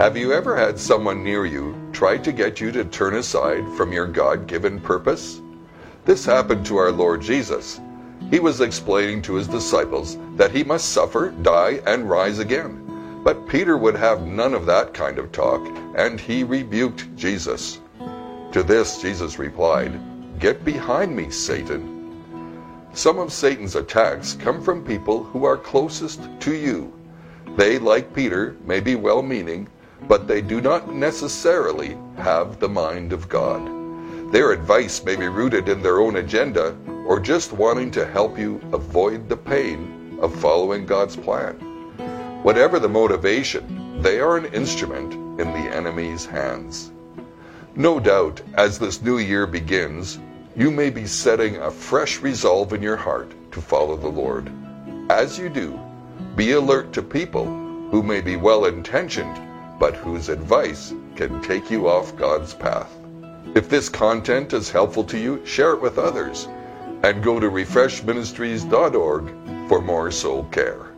Have you ever had someone near you try to get you to turn aside from your God-given purpose? This happened to our Lord Jesus. He was explaining to his disciples that he must suffer, die, and rise again. But Peter would have none of that kind of talk, and he rebuked Jesus. To this, Jesus replied, "Get behind me, Satan." Some of Satan's attacks come from people who are closest to you. They, like Peter, may be well-meaning, but they do not necessarily have the mind of God. Their advice may be rooted in their own agenda or just wanting to help you avoid the pain of following God's plan. Whatever the motivation, they are an instrument in the enemy's hands. No doubt, as this new year begins, you may be setting a fresh resolve in your heart to follow the Lord. As you do, be alert to people who may be well-intentioned, but whose advice can take you off God's path. If this content is helpful to you, share it with others, and go to refreshministries.org for more soul care.